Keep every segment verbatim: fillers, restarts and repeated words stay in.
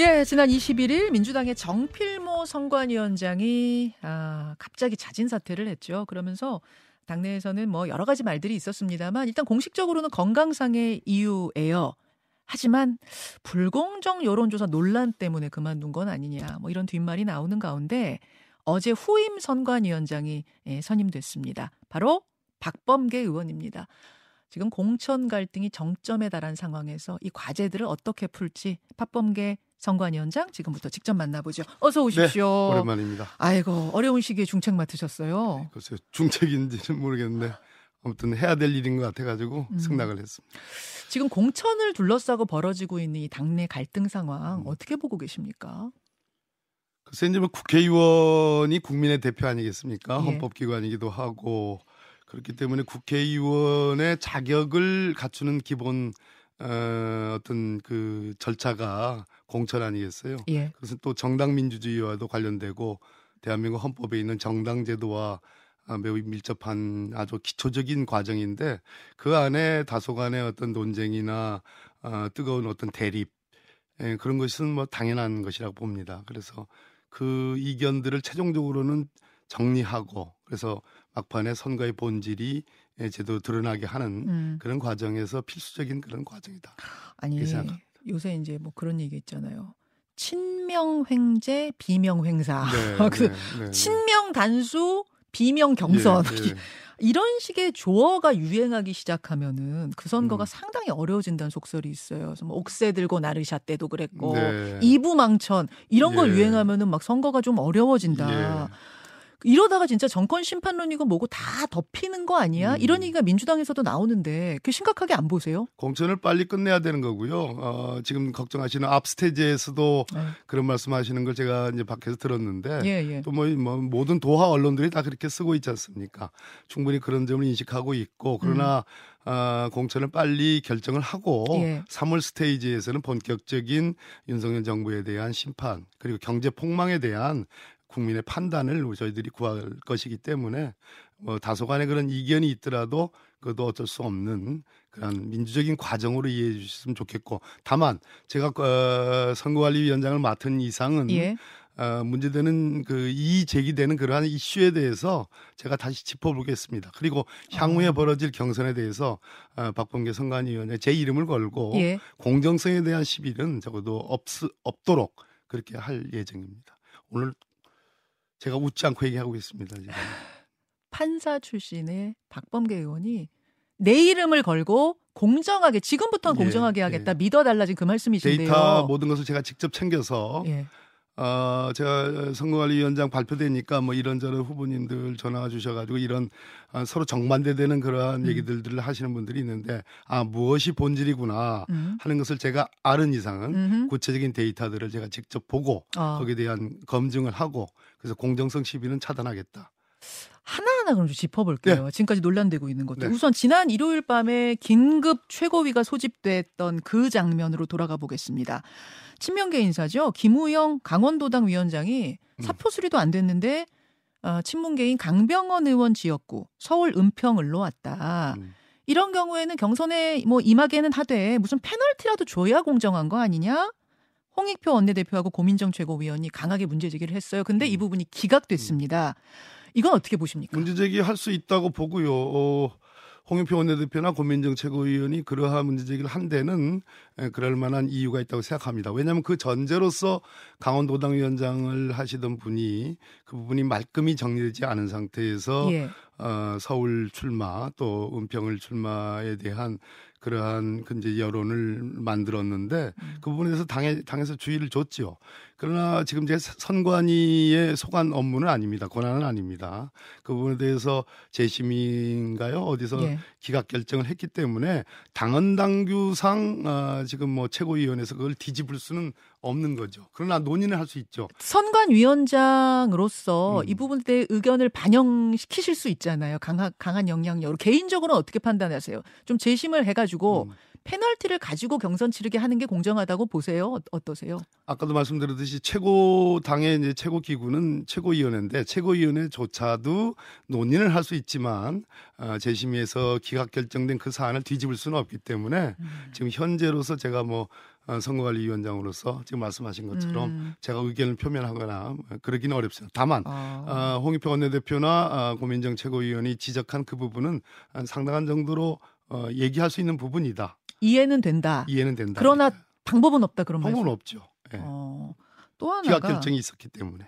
예, 지난 이십일일 민주당의 정필모 선관위원장이 아, 갑자기 자진 사퇴를 했죠. 그러면서 당내에서는 뭐 여러 가지 말들이 있었습니다만 일단 공식적으로는 건강상의 이유예요. 하지만 불공정 여론조사 논란 때문에 그만둔 건 아니냐 뭐 이런 뒷말이 나오는 가운데 어제 후임 선관위원장이 예, 선임됐습니다. 바로 박범계 의원입니다. 지금 공천 갈등이 정점에 달한 상황에서 이 과제들을 어떻게 풀지 박범계 선관위원장 지금부터 직접 만나보죠. 어서 오십시오. 네, 오랜만입니다. 아이고, 어려운 시기에 중책 맡으셨어요. 네, 글쎄요. 중책인지는 모르겠는데 아무튼 해야 될 일인 것 같아가지고 음. 승낙을 했습니다. 지금 공천을 둘러싸고 벌어지고 있는 이 당내 갈등 상황 음. 어떻게 보고 계십니까? 글쎄 이제 뭐 국회의원이 국민의 대표 아니겠습니까? 예. 헌법기관이기도 하고 그렇기 때문에 국회의원의 자격을 갖추는 기본 어, 어떤 그 절차가 공천 아니겠어요? 예. 그래서 또 정당 민주주의와도 관련되고 대한민국 헌법에 있는 정당 제도와 매우 밀접한 아주 기초적인 과정인데 그 안에 다소간의 어떤 논쟁이나 어, 뜨거운 어떤 대립 예, 그런 것은 뭐 당연한 것이라고 봅니다. 그래서 그 이견들을 최종적으로는 정리하고 그래서 막판에 선거의 본질이 제대로 드러나게 하는 음. 그런 과정에서 필수적인 그런 과정이다. 아니 요새 이제 뭐 그런 얘기 있잖아요. 친명횡재, 비명횡사. 네, 그 네, 네, 친명 단수, 비명 경선. 네, 네. 이런 식의 조어가 유행하기 시작하면은 그 선거가 음. 상당히 어려워진다는 속설이 있어요. 그래서 뭐 옥새 들고 나르샤 때도 그랬고 네. 이부망천 이런 예. 걸 유행하면은 막 선거가 좀 어려워진다. 예. 이러다가 진짜 정권 심판론이고 뭐고 다 덮이는 거 아니야? 음. 이런 얘기가 민주당에서도 나오는데 그 심각하게 안 보세요? 공천을 빨리 끝내야 되는 거고요. 어, 지금 걱정하시는 앞 스테이지에서도 네. 그런 말씀하시는 걸 제가 이제 밖에서 들었는데 예, 예. 또 뭐, 뭐 모든 도하 언론들이 다 그렇게 쓰고 있지 않습니까? 충분히 그런 점을 인식하고 있고 그러나 음. 어, 공천을 빨리 결정을 하고 예. 삼월 스테이지에서는 본격적인 윤석열 정부에 대한 심판 그리고 경제 폭망에 대한 국민의 판단을 저희들이 구할 것이기 때문에 뭐 다소간의 그런 이견이 있더라도 그것도 어쩔 수 없는 그런 민주적인 과정으로 이해해 주셨으면 좋겠고 다만 제가 어, 선거관리위원장을 맡은 이상은 예. 어, 문제되는 그 이의 제기되는 그러한 이슈에 대해서 제가 다시 짚어보겠습니다. 그리고 향후에 어. 벌어질 경선에 대해서 어, 박범계 선관위원의 제 이름을 걸고 예. 공정성에 대한 시비는 적어도 없, 없도록 그렇게 할 예정입니다. 오늘 제가 웃지 않고 얘기하고 있습니다. 지금. 판사 출신의 박범계 의원이 내 이름을 걸고 공정하게 지금부터 는 예, 공정하게 하겠다. 예. 믿어달라진 그 말씀이신데요. 데이터 모든 것을 제가 직접 챙겨서 예. 어, 제가 선거관리위원장 발표되니까 뭐 이런저런 후보님들 전화 주셔가지고 이런 어, 서로 정반대되는 그러한 음. 얘기들을 하시는 분들이 있는데 아 무엇이 본질이구나 음. 하는 것을 제가 아는 이상은 음흠. 구체적인 데이터들을 제가 직접 보고 아. 거기에 대한 검증을 하고 그래서 공정성 시비는 차단하겠다. 하나하나 그럼 좀 짚어볼게요. 네. 지금까지 논란되고 있는 것들. 네. 우선 지난 일요일 밤에 긴급 최고위가 소집됐던 그 장면으로 돌아가 보겠습니다. 친명계 인사죠. 김우영 강원도당 위원장이 사표 수리도 안 됐는데 어, 친문계인 강병원 의원 지역구 서울 은평을로 왔다. 음. 이런 경우에는 경선에 뭐 임하게는 하되 무슨 페널티라도 줘야 공정한 거 아니냐? 홍익표 원내대표하고 고민정 최고위원이 강하게 문제제기를 했어요. 근데 이 부분이 기각됐습니다. 이건 어떻게 보십니까? 문제제기할 수 있다고 보고요. 어, 홍익표 원내대표나 고민정 최고위원이 그러한 문제제기를 한 데는 그럴 만한 이유가 있다고 생각합니다. 왜냐하면 그 전제로서 강원도당 위원장을 하시던 분이 그 부분이 말끔히 정리되지 않은 상태에서 예. 어, 서울 출마 또 은평을 출마에 대한 그러한 이제 여론을 만들었는데 음. 그 부분에서 당에, 당에서 주의를 줬지요. 그러나 지금 제 선관위의 소관 업무는 아닙니다. 권한은 아닙니다. 그 부분에 대해서 재심인가요? 어디서 예. 기각 결정을 했기 때문에 당헌 당규상 어, 지금 뭐 최고위원회에서 그걸 뒤집을 수는 없는 거죠. 그러나 논의는 할 수 있죠. 선관위원장으로서 음. 이 부분에 대해 의견을 반영시키실 수 있잖아요. 강하, 강한 영향력으로. 개인적으로는 어떻게 판단하세요? 좀 재심을 해가지고 음. 페널티를 가지고 경선 치르게 하는 게 공정하다고 보세요? 어떠세요? 아까도 말씀드렸듯이 최고 당의 이제 최고 기구는 최고위원회인데 최고위원회조차도 논의를 할 수 있지만 어, 재심위에서 기각 결정된 그 사안을 뒤집을 수는 없기 때문에 음. 지금 현재로서 제가 뭐 선거관리위원장으로서 지금 말씀하신 것처럼 음. 제가 의견을 표면하거나 그러기는 어렵습니다. 다만 아. 어, 홍익표 원내대표나 고민정 최고위원이 지적한 그 부분은 상당한 정도로 어, 얘기할 수 있는 부분이다. 이해는 된다. 이해는 된다. 그러나 방법은 없다 그런 말씀. 방법은 없죠. 네. 어, 또 하나가 기각 결정이 있었기 때문에.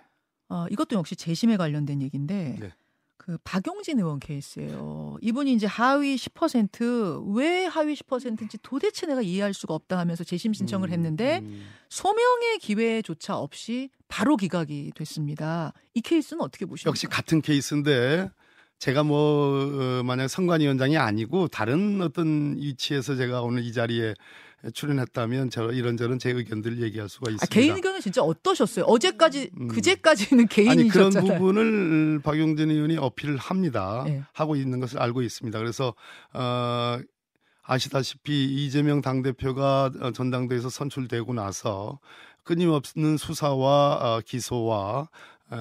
어, 이것도 역시 재심에 관련된 얘기인데 네. 그 박용진 의원 케이스예요. 이분이 이제 하위 십 퍼센트 왜 하위 십 퍼센트인지 도대체 내가 이해할 수가 없다 하면서 재심 신청을 음, 했는데 음. 소명의 기회조차 없이 바로 기각이 됐습니다. 이 케이스는 어떻게 보십니까? 역시 같은 케이스인데 제가 뭐 어, 만약 선관위원장이 아니고 다른 어떤 위치에서 제가 오늘 이 자리에 출연했다면 저 이런저런 제 의견들을 얘기할 수가 있습니다. 아, 개인 의견은 진짜 어떠셨어요? 어제까지 음. 그제까지는 개인이셨잖아요. 아니, 그런 부분을 박용진 의원이 어필을 합니다. 네. 하고 있는 것을 알고 있습니다. 그래서 어, 아시다시피 이재명 당대표가 전당대회에서 선출되고 나서 끊임없는 수사와 어, 기소와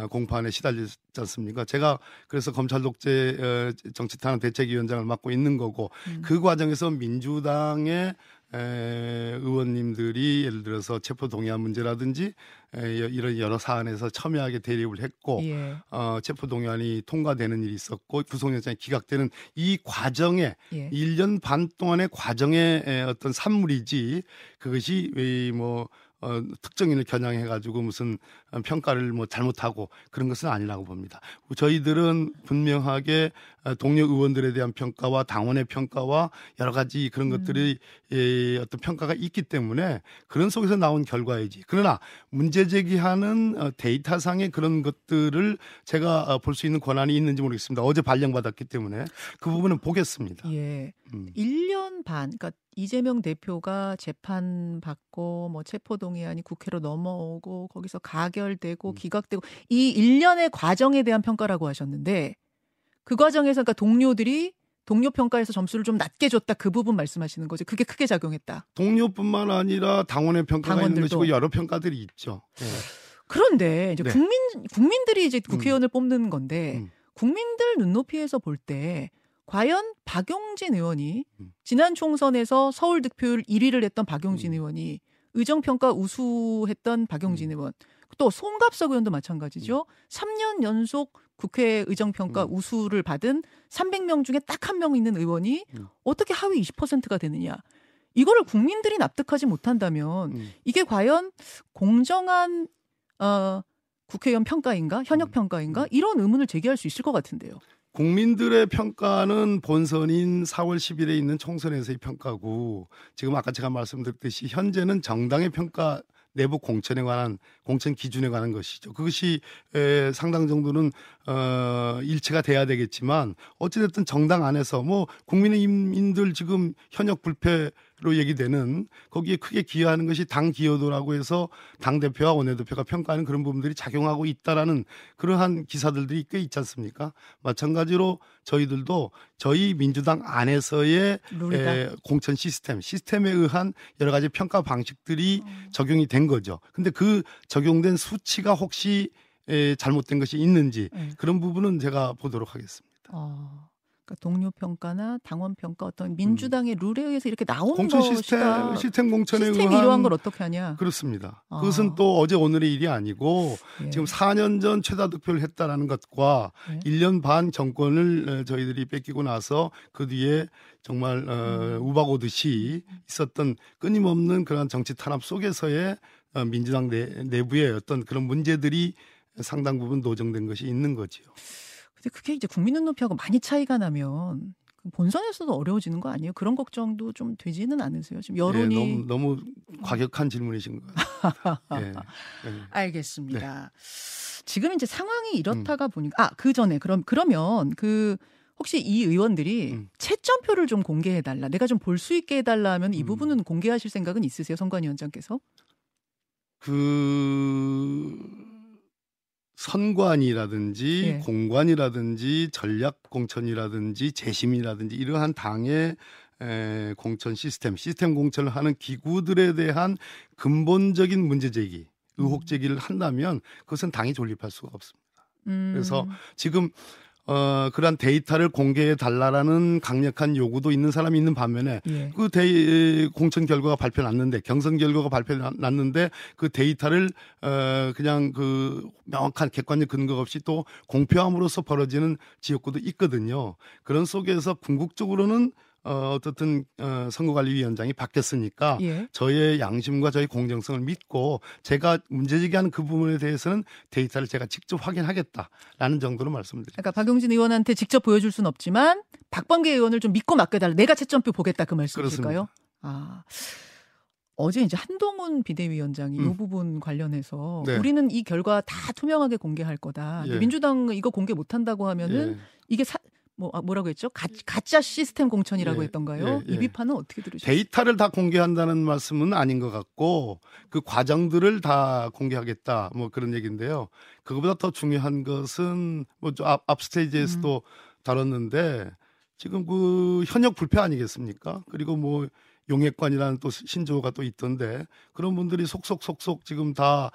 공판에 시달리지 않습니까? 제가 그래서 검찰 독재 정치탄압 대책위원장을 맡고 있는 거고 음. 그 과정에서 민주당의 의원님들이 예를 들어서 체포동의안 문제라든지 이런 여러 사안에서 첨예하게 대립을 했고 예. 어, 체포동의안이 통과되는 일이 있었고 구속영장이 기각되는 이 과정에 예. 일 년 반 동안의 과정의 어떤 산물이지 그것이 왜 뭐 어, 특정인을 겨냥해가지고 무슨 평가를 뭐 잘못하고 그런 것은 아니라고 봅니다. 저희들은 분명하게 동료 의원들에 대한 평가와 당원의 평가와 여러 가지 그런 음. 것들이 예, 어떤 평가가 있기 때문에 그런 속에서 나온 결과이지. 그러나 문제 제기하는 데이터상의 그런 것들을 제가 볼 수 있는 권한이 있는지 모르겠습니다. 어제 발령받았기 때문에 그 부분은 보겠습니다. 예, 음. 일 년 반 그러니까 이재명 대표가 재판받고 뭐 체포동의안이 국회로 넘어오고 거기서 가결되고 기각되고 이 일 년의 과정에 대한 평가라고 하셨는데 그 과정에서 그러니까 동료들이 동료 평가에서 점수를 좀 낮게 줬다 그 부분 말씀하시는 거죠. 그게 크게 작용했다. 동료뿐만 아니라 당원의 평가가 당원들도. 있는 것이고 여러 평가들이 있죠. 네. 그런데 이제 네. 국민, 국민들이 이제 국회의원을 음. 뽑는 건데 음. 국민들 눈높이에서 볼 때 과연 박용진 의원이 지난 총선에서 서울 득표율 일 위를 했던 박용진 음. 의원이 의정평가 우수했던 박용진 음. 의원 또 송갑석 의원도 마찬가지죠. 음. 삼 년 연속 국회 의정평가 음. 우수를 받은 삼백 명 중에 딱 한 명 있는 의원이 음. 어떻게 하위 이십 퍼센트가 되느냐. 이거를 국민들이 납득하지 못한다면 음. 이게 과연 공정한 어, 국회의원 평가인가 현역 평가인가 이런 의문을 제기할 수 있을 것 같은데요. 국민들의 평가는 본선인 사월 십일에 있는 총선에서의 평가고 지금 아까 제가 말씀드렸듯이 현재는 정당의 평가 내부 공천에 관한 공천 기준에 관한 것이죠. 그것이 에, 상당 정도는 어, 일체가 돼야 되겠지만 어찌됐든 정당 안에서 뭐 국민의힘인들 지금 현역 불패 로 얘기되는 거기에 크게 기여하는 것이 당 기여도라고 해서 당 대표와 원내대표가 평가하는 그런 부분들이 작용하고 있다라는 그러한 기사들이 꽤 있지 않습니까? 마찬가지로 저희들도 저희 민주당 안에서의 에, 공천 시스템, 시스템에 의한 여러 가지 평가 방식들이 어. 적용이 된 거죠. 근데 그 적용된 수치가 혹시 에, 잘못된 것이 있는지 네. 그런 부분은 제가 보도록 하겠습니다. 어. 동료 평가나 당원 평가 어떤 민주당의 음. 룰에 의해서 이렇게 나온 공천 시스템, 시스템 공천에 시스템이 의한 이러한 걸 어떻게 하냐. 그렇습니다. 아. 그것은 또 어제 오늘의 일이 아니고 예. 지금 사 년 전 최다 득표를 했다라는 것과 예. 일 년 반 정권을 저희들이 뺏기고 나서 그 뒤에 정말 음. 어, 우박오듯이 있었던 끊임없는 그런 정치 탄압 속에서의 민주당 내, 내부의 어떤 그런 문제들이 상당 부분 노정된 것이 있는 거지요. 근데 그게 이제 국민 눈높이하고 많이 차이가 나면 본선에서도 어려워지는 거 아니에요? 그런 걱정도 좀 되지는 않으세요? 지금 여론이 네, 너무, 너무 과격한 질문이신 것 같아요. 네, 네. 알겠습니다. 네. 지금 이제 상황이 이렇다가 음. 보니까 아, 그 전에 그럼 그러면 그 혹시 이 의원들이 음. 채점표를 좀 공개해 달라, 내가 좀 볼 수 있게 해달라 하면 이 부분은 음. 공개하실 생각은 있으세요, 선관위원장께서? 그 선관이라든지 예. 공관이라든지 전략공천이라든지 재심이라든지 이러한 당의 에, 공천 시스템, 시스템 공천을 하는 기구들에 대한 근본적인 문제제기, 의혹제기를 한다면 그것은 당이 존립할 수가 없습니다. 음. 그래서 지금 어, 그러한 데이터를 공개해 달라라는 강력한 요구도 있는 사람이 있는 반면에 예. 그 데이, 공천 결과가 발표 났는데 경선 결과가 발표 났는데 그 데이터를 어, 그냥 그 명확한 객관적 근거가 없이 또 공표함으로써 벌어지는 지역구도 있거든요. 그런 속에서 궁극적으로는 어, 어떻든 어, 선거관리위원장이 바뀌었으니까 예. 저의 양심과 저의 공정성을 믿고 제가 문제제기하는 그 부분에 대해서는 데이터를 제가 직접 확인하겠다라는 정도로 말씀드립니다. 그러니까 박용진 의원한테 직접 보여줄 수는 없지만 박범계 의원을 좀 믿고 맡겨달라. 내가 채점표 보겠다 그 말씀이실까요? 아, 어제 이제 한동훈 비대위원장이 음. 이 부분 관련해서 네. 우리는 이 결과 다 투명하게 공개할 거다. 예. 민주당 이거 공개 못한다고 하면은 예. 이게 사 뭐 뭐라고 했죠? 가, 가짜 시스템 공천이라고 예, 했던가요? 예, 예. 이 비판은 어떻게 들으셨어요? 데이터를 다 공개한다는 말씀은 아닌 것 같고 그 과정들을 다 공개하겠다 뭐 그런 얘기인데요. 그거보다 더 중요한 것은 뭐 앞 앞 스테이지에서도 음. 다뤘는데 지금 그 현역 불패 아니겠습니까? 그리고 뭐 용액관이라는 또 신조어가 또 있던데 그런 분들이 속속 속속 지금 다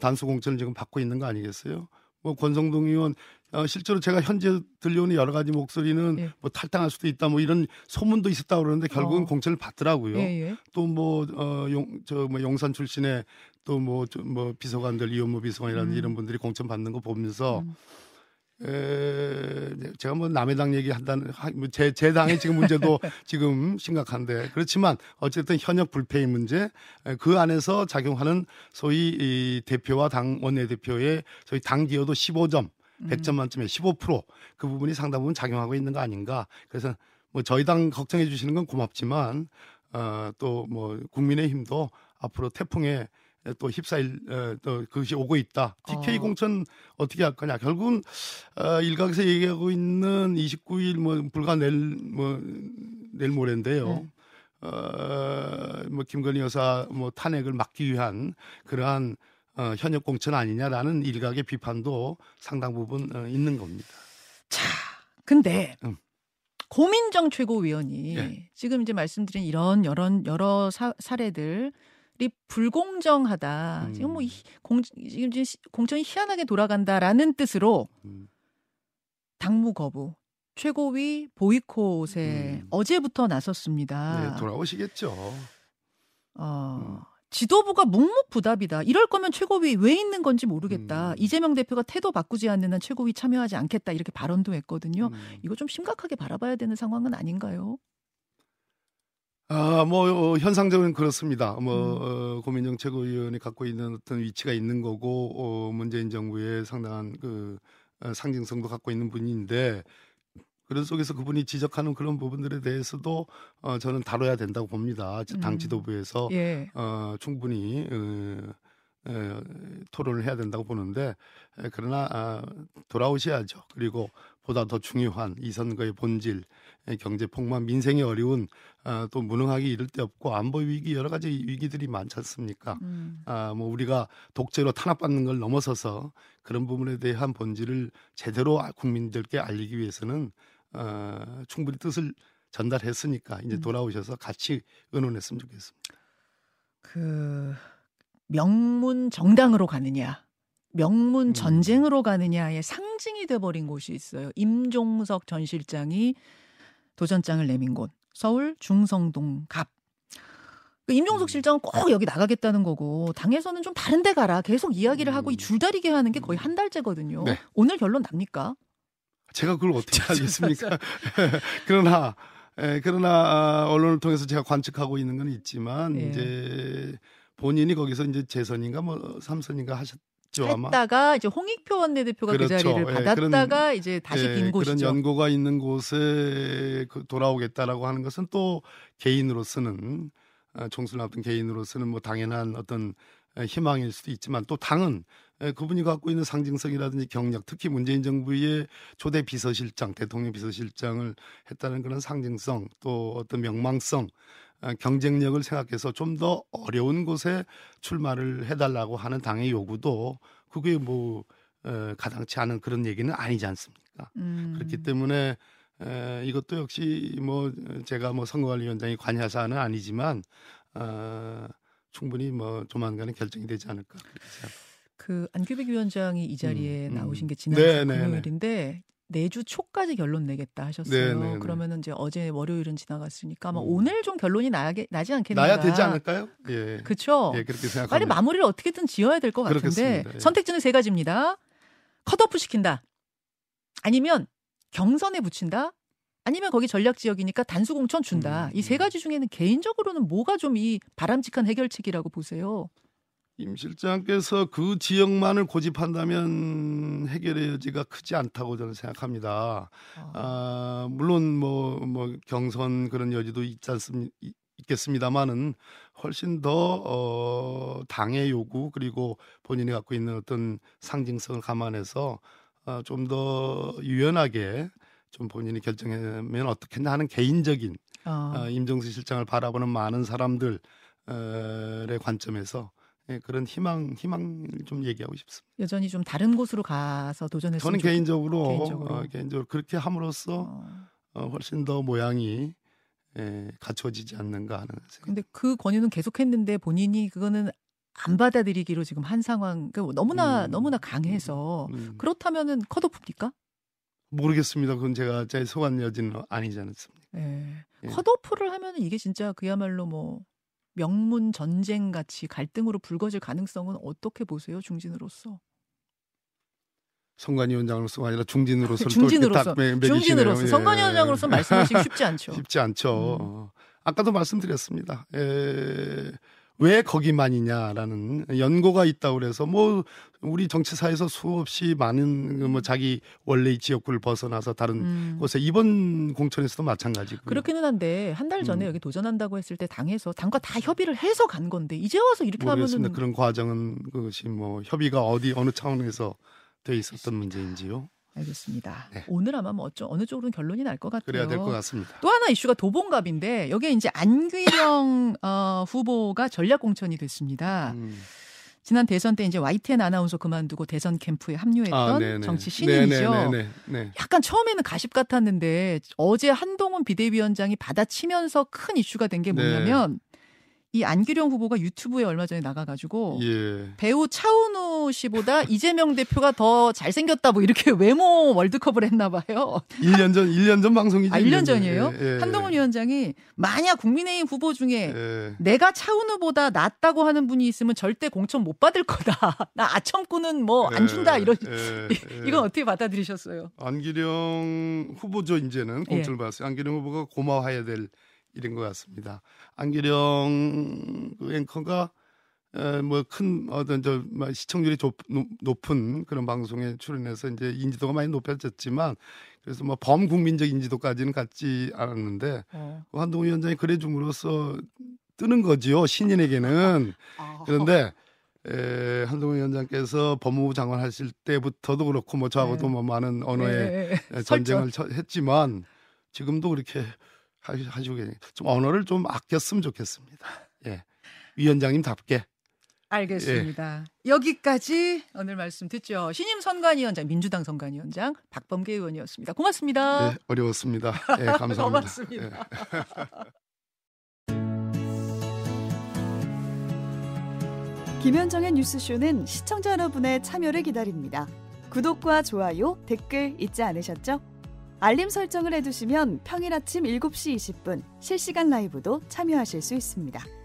단수 공천을 지금 받고 있는 거 아니겠어요? 뭐 권성동 의원 어, 실제로 제가 현재 들려오는 여러 가지 목소리는 예. 뭐 탈당할 수도 있다 뭐 이런 소문도 있었다고 그러는데 결국은 어. 공천을 받더라고요. 또 뭐 어, 용, 저 뭐 용산 출신의 또 뭐 뭐 비서관들 이현무 비서관이라는 음. 이런 분들이 공천 받는 거 보면서 음. 에, 제가 뭐 남의 당 얘기한다는 제, 제 당의 지금 문제도 지금 심각한데 그렇지만 어쨌든 현역 불패의 문제 그 안에서 작용하는 소위 이 대표와 당 원내대표의 소위 당 기여도 십오 점 백 점 만점에 십오 퍼센트 그 부분이 상당 부분 작용하고 있는 거 아닌가. 그래서 뭐 저희 당 걱정해 주시는 건 고맙지만 어, 또 뭐 국민의힘도 앞으로 태풍에 또 휩싸일 에, 또 그것이 오고 있다. 티케이 어. 공천 어떻게 할 거냐. 결국은 어, 일각에서 얘기하고 있는 이십구 일 뭐 불과 내일 뭐 내일 모레인데요. 네. 어, 뭐 김건희 여사 뭐 탄핵을 막기 위한 그러한 어, 현역 공천 아니냐라는 일각의 비판도 상당 부분 어, 있는 겁니다. 자, 근데 음. 고민정 최고위원이 예. 지금 이제 말씀드린 이런 여러, 여러 사, 사례들이 불공정하다. 음. 지금 뭐 이, 공, 지금 공천이 희한하게 돌아간다라는 뜻으로 음. 당무 거부, 최고위 보이콧에 음. 어제부터 나섰습니다. 네, 돌아오시겠죠. 어. 음. 지도부가 묵묵부답이다. 이럴 거면 최고위 왜 있는 건지 모르겠다. 음. 이재명 대표가 태도 바꾸지 않는 한 최고위 참여하지 않겠다. 이렇게 발언도 했거든요. 음. 이거 좀 심각하게 바라봐야 되는 상황은 아닌가요? 아, 뭐 어, 현상적으로 그렇습니다. 뭐 음. 어, 고민정 최고위원이 갖고 있는 어떤 위치가 있는 거고 어, 문재인 정부의 상당한 그 어, 상징성도 갖고 있는 분인데 그런 속에서 그분이 지적하는 그런 부분들에 대해서도 어, 저는 다뤄야 된다고 봅니다. 음. 당 지도부에서 예. 어, 충분히 어, 에, 토론을 해야 된다고 보는데 에, 그러나 아, 돌아오셔야죠. 그리고 보다 더 중요한 이 선거의 본질, 에, 경제 폭만, 민생이 어려운 아, 또 무능하기 이를 데 없고 안보 위기 여러 가지 위기들이 많지 않습니까? 음. 아, 뭐 우리가 독재로 탄압받는 걸 넘어서서 그런 부분에 대한 본질을 제대로 국민들께 알리기 위해서는 어, 충분히 뜻을 전달했으니까 이제 돌아오셔서 같이 의논했으면 좋겠습니다. 그 명문 정당으로 가느냐, 명문 전쟁으로 가느냐의 상징이 돼버린 곳이 있어요. 임종석 전 실장이 도전장을 내민 곳, 서울 중성동 갑. 임종석 실장은 꼭 여기 나가겠다는 거고 당에서는 좀 다른 데 가라 계속 이야기를 하고 이 줄다리기 하는 게 거의 한 달째거든요. 네. 오늘 결론 납니까? 제가 그걸 어떻게 알겠습니까? 그러나 에, 그러나 언론을 통해서 제가 관측하고 있는 건 있지만 예. 이제 본인이 거기서 이제 재선인가 뭐 삼선인가 하셨. 했다가 아마? 이제 홍익표 원내대표가 그렇죠. 그 자리를 받았다가 예, 그런, 이제 다시 빈 예, 곳이죠. 그런 연고가 있는 곳에 돌아오겠다라고 하는 것은 또 개인으로서는 총수를 앞둔 개인으로서는 뭐 당연한 어떤 희망일 수도 있지만 또 당은 그분이 갖고 있는 상징성이라든지 경력, 특히 문재인 정부의 초대 비서실장, 대통령 비서실장을 했다는 그런 상징성, 또 어떤 명망성, 경쟁력을 생각해서 좀 더 어려운 곳에 출마를 해달라고 하는 당의 요구도 그게 뭐 가당치 않은 그런 얘기는 아니지 않습니까? 음. 그렇기 때문에 이것도 역시 뭐 제가 뭐 선거관리위원장이 관여할 사안은 아니지만 어, 충분히 뭐 조만간에 결정이 되지 않을까. 그 안규백 위원장이 이 자리에 음, 음. 나오신 게 지난 네, 금요일인데 네, 네. 내주 초까지 결론 내겠다 하셨어요. 네네네. 그러면은 이제 어제 월요일은 지나갔으니까 아마 음. 오늘 좀 결론이 나게, 나지 않겠는가. 나야 되지 않을까요? 예. 그렇죠. 예, 그렇게 생각합니다. 빨리 마무리를 어떻게든 지어야 될 것 같은데 예. 선택지는 세 가지입니다. 컷오프 시킨다. 아니면 경선에 붙인다. 아니면 거기 전략지역이니까 단수공천 준다. 음, 이 세 가지 중에는 개인적으로는 뭐가 좀 이 바람직한 해결책이라고 보세요? 임 실장께서 그 지역만을 고집한다면 해결의 여지가 크지 않다고 저는 생각합니다. 어. 아, 물론 뭐, 뭐 경선 그런 여지도 있지 않습, 있겠습니다만은 훨씬 더 어, 당의 요구 그리고 본인이 갖고 있는 어떤 상징성을 감안해서 어, 좀 더 유연하게 좀 본인이 결정하면 어떻겠나 하는 개인적인 어. 어, 임종석 실장을 바라보는 많은 사람들의 관점에서 예, 그런 희망 희망 좀 얘기하고 싶습니다. 여전히 좀 다른 곳으로 가서 도전했으면 저는 좋겠... 개인적으로 개인적으로. 어, 개인적으로 그렇게 함으로써 어. 어, 훨씬 더 모양이 예, 갖춰지지 않는가 하는 생각. 근데 그 권유는 계속했는데 본인이 그거는 안 받아들이기로 지금 한 상황. 그러니까 너무나 음. 너무나 강해서 음. 그렇다면은 컷오프입니까? 모르겠습니다. 그건 제가 제 소관 여지는 아니지 않습니까? 예. 예. 컷오프를 하면은 이게 진짜 그야말로 뭐. 명문 전쟁 같이 갈등으로 불거질 가능성은 어떻게 보세요, 중진으로서? 선관위원장으로서가 아니라 중진으로서 중진으로서 중진으로서 선관위원장으로서 말씀하시기 쉽지 않죠. 쉽지 않죠. 음. 아까도 말씀드렸습니다. 에... 왜 거기만이냐라는 연고가 있다고 그래서 뭐 우리 정치사에서 수없이 많은 뭐 자기 원래의 지역구를 벗어나서 다른 음. 곳에 이번 공천에서도 마찬가지고 그렇기는 한데 한 달 전에 음. 여기 도전한다고 했을 때 당에서 당과 다 협의를 해서 간 건데 이제 와서 이렇게 모르겠습니다. 하면은 그런 과정은 그것이 뭐 협의가 어디 어느 차원에서 돼 있었던 문제인지요. 알겠습니다. 네. 오늘 아마 뭐 어쩌, 어느 쪽으로는 결론이 날 것 같아요. 그래야 될 것 같습니다. 또 하나 이슈가 도봉갑인데 여기에 이제 안귀령 어, 후보가 전략공천이 됐습니다. 음. 지난 대선 때 이제 와이티엔 아나운서 그만두고 대선 캠프에 합류했던 아, 정치 신인이죠. 네네네네. 네네. 약간 처음에는 가십 같았는데 어제 한동훈 비대위원장이 받아치면서 큰 이슈가 된 게 뭐냐면 네. 이 안규령 후보가 유튜브에 얼마 전에 나가가지고 예. 배우 차은우 씨보다 이재명 대표가 더 잘생겼다 뭐 이렇게 외모 월드컵을 했나 봐요. 일 년 전 일 년 전 방송이죠. 아, 일 년 전이에요? 예. 한동훈 위원장이 만약 국민의힘 후보 중에 예. 내가 차은우보다 낫다고 하는 분이 있으면 절대 공천 못 받을 거다. 나 아첨꾼은 뭐 안 준다. 이런 예. 예. 이건 어떻게 받아들이셨어요? 안규령 후보죠. 이제는 공천을 예. 받았어요. 안규령 후보가 고마워해야 될 이런 것 같습니다. 안기령 앵커가 뭐 큰 어떤 저 시청률이 좁, 높은 그런 방송에 출연해서 이제 인지도가 많이 높아졌지만 그래서 뭐 범국민적 인지도까지는 갖지 않았는데 네. 한동훈 위원장이 그래줌으로써 뜨는 거지요 신인에게는 그런데. 에, 한동훈 위원장께서 법무부 장관 하실 때부터도 그렇고 뭐 저하고도 네. 뭐 많은 언어의 네. 전쟁을 했지만 지금도 그렇게. 하시고 좀 언어를 좀 아꼈으면 좋겠습니다. 예, 위원장님답게. 알겠습니다. 예. 여기까지 오늘 말씀 듣죠. 신임 선관위원장, 민주당 선관위원장 박범계 의원이었습니다. 고맙습니다. 예, 어려웠습니다. 예, 감사합니다. 고맙습니다. 예. 김현정의 뉴스쇼는 시청자 여러분의 참여를 기다립니다. 구독과 좋아요, 댓글 잊지 않으셨죠? 알림 설정을 해두시면 평일 아침 일곱 시 이십 분 실시간 라이브도 참여하실 수 있습니다.